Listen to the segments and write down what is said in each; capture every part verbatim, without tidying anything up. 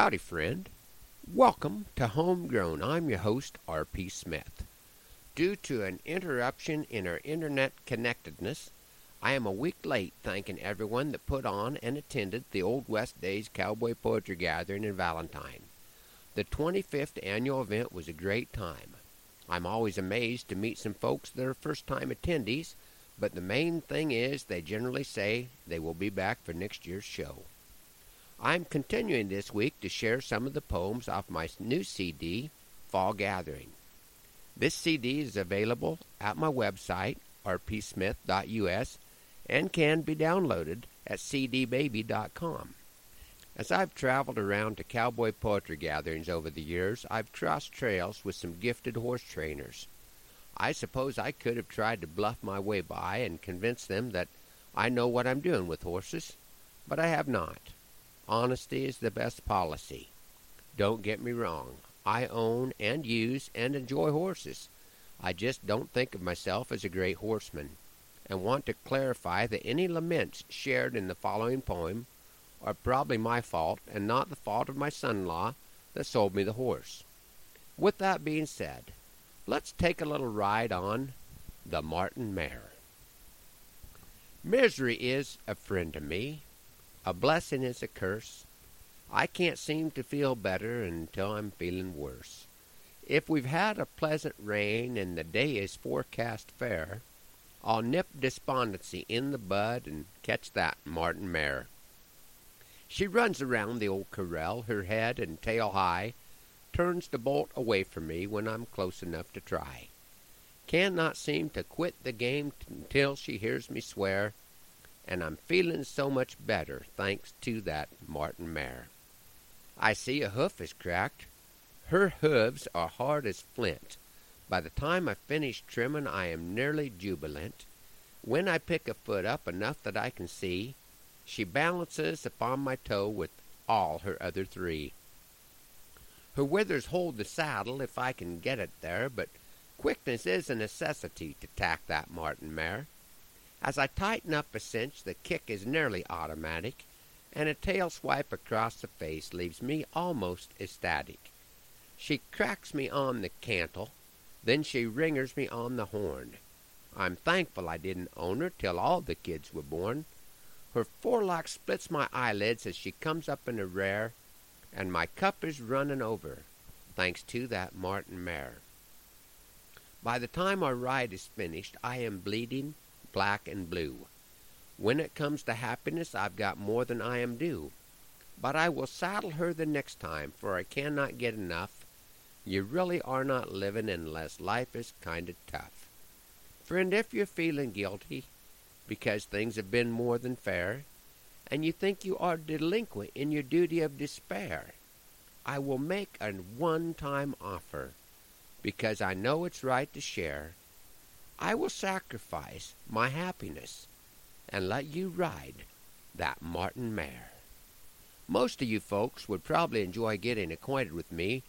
Howdy, friend. Welcome to Homegrown. I'm your host, R P. Smith. Due to an interruption in our internet connectedness, I am a week late thanking everyone that put on and attended the Old West Days Cowboy Poetry Gathering in Valentine. The twenty-fifth annual event was a great time. I'm always amazed to meet some folks that are first-time attendees, but the main thing is they generally say they will be back for next year's show. I'm continuing this week to share some of the poems off my new C D, Fall Gathering. This C D is available at my website, r p smith dot u s, and can be downloaded at c d baby dot com. As I've traveled around to cowboy poetry gatherings over the years, I've crossed trails with some gifted horse trainers. I suppose I could have tried to bluff my way by and convince them that I know what I'm doing with horses, but I have not. Honesty is the best policy. Don't get me wrong. I own and use and enjoy horses. I just don't think of myself as a great horseman, and want to clarify that any laments shared in the following poem are probably my fault and not the fault of my son-in-law that sold me the horse. With that being said, let's take a little ride on the Martin Mare. Misery is a friend to me. A blessing is a curse. I can't seem to feel better until I'm feeling worse. If we've had a pleasant rain and the day is forecast fair, I'll nip despondency in the bud and catch that Martin Mare. She runs around the old corral, her head and tail high, turns the bolt away from me when I'm close enough to try. Cannot seem to quit the game t- until she hears me swear, and I'm feeling so much better thanks to that Martin Mare. I see a hoof is cracked. Her hooves are hard as flint. By the time I finish trimming, I am nearly jubilant. When I pick a foot up enough that I can see, she balances upon my toe with all her other three. Her withers hold the saddle if I can get it there, but quickness is a necessity to tack that Martin Mare. As I tighten up a cinch, the kick is nearly automatic, and a tail swipe across the face leaves me almost ecstatic. She cracks me on the cantle, then she ringers me on the horn. I'm thankful I didn't own her till all the kids were born. Her forelock splits my eyelids as she comes up in the rear, and my cup is running over, thanks to that Martin Mare. By the time our ride is finished, I am bleeding black and blue. When it comes to happiness, I've got more than I am due. But I will saddle her the next time, for I cannot get enough. You really are not living unless life is kind of tough. Friend, if you're feeling guilty, because things have been more than fair, and you think you are delinquent in your duty of despair, I will make a one-time offer, because I know it's right to share. I will sacrifice my happiness and let you ride that Martin Mare. Most of you folks would probably enjoy getting acquainted with me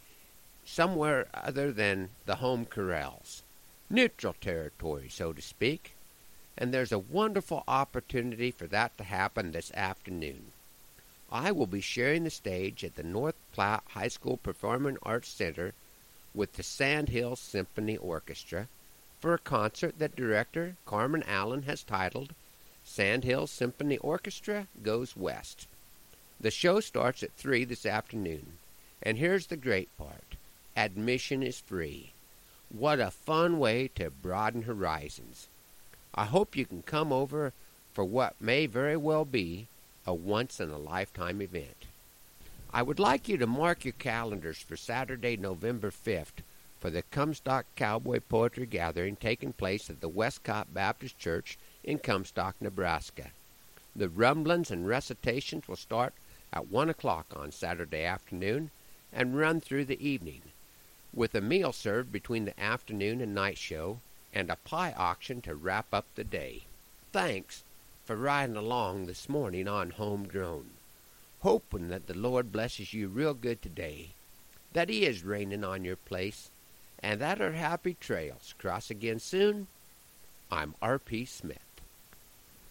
somewhere other than the home corrals, neutral territory, so to speak. And there's a wonderful opportunity for that to happen this afternoon. I will be sharing the stage at the North Platte High School Performing Arts Center with the Sand Hill Symphony Orchestra for a concert that director Carmen Allen has titled Sand Hill Symphony Orchestra Goes West. The show starts at three this afternoon, and here's the great part. Admission is free. What a fun way to broaden horizons. I hope you can come over for what may very well be a once-in-a-lifetime event. I would like you to mark your calendars for Saturday, November fifth, for the Comstock Cowboy Poetry Gathering taking place at the Westcott Baptist Church in Comstock, Nebraska. The rumblings and recitations will start at one o'clock on Saturday afternoon and run through the evening, with a meal served between the afternoon and night show, and a pie auction to wrap up the day. Thanks for riding along this morning on Homegrown. Hoping that the Lord blesses you real good today, that He is raining on your place, and that our happy trails cross again soon. I'm R P. Smith.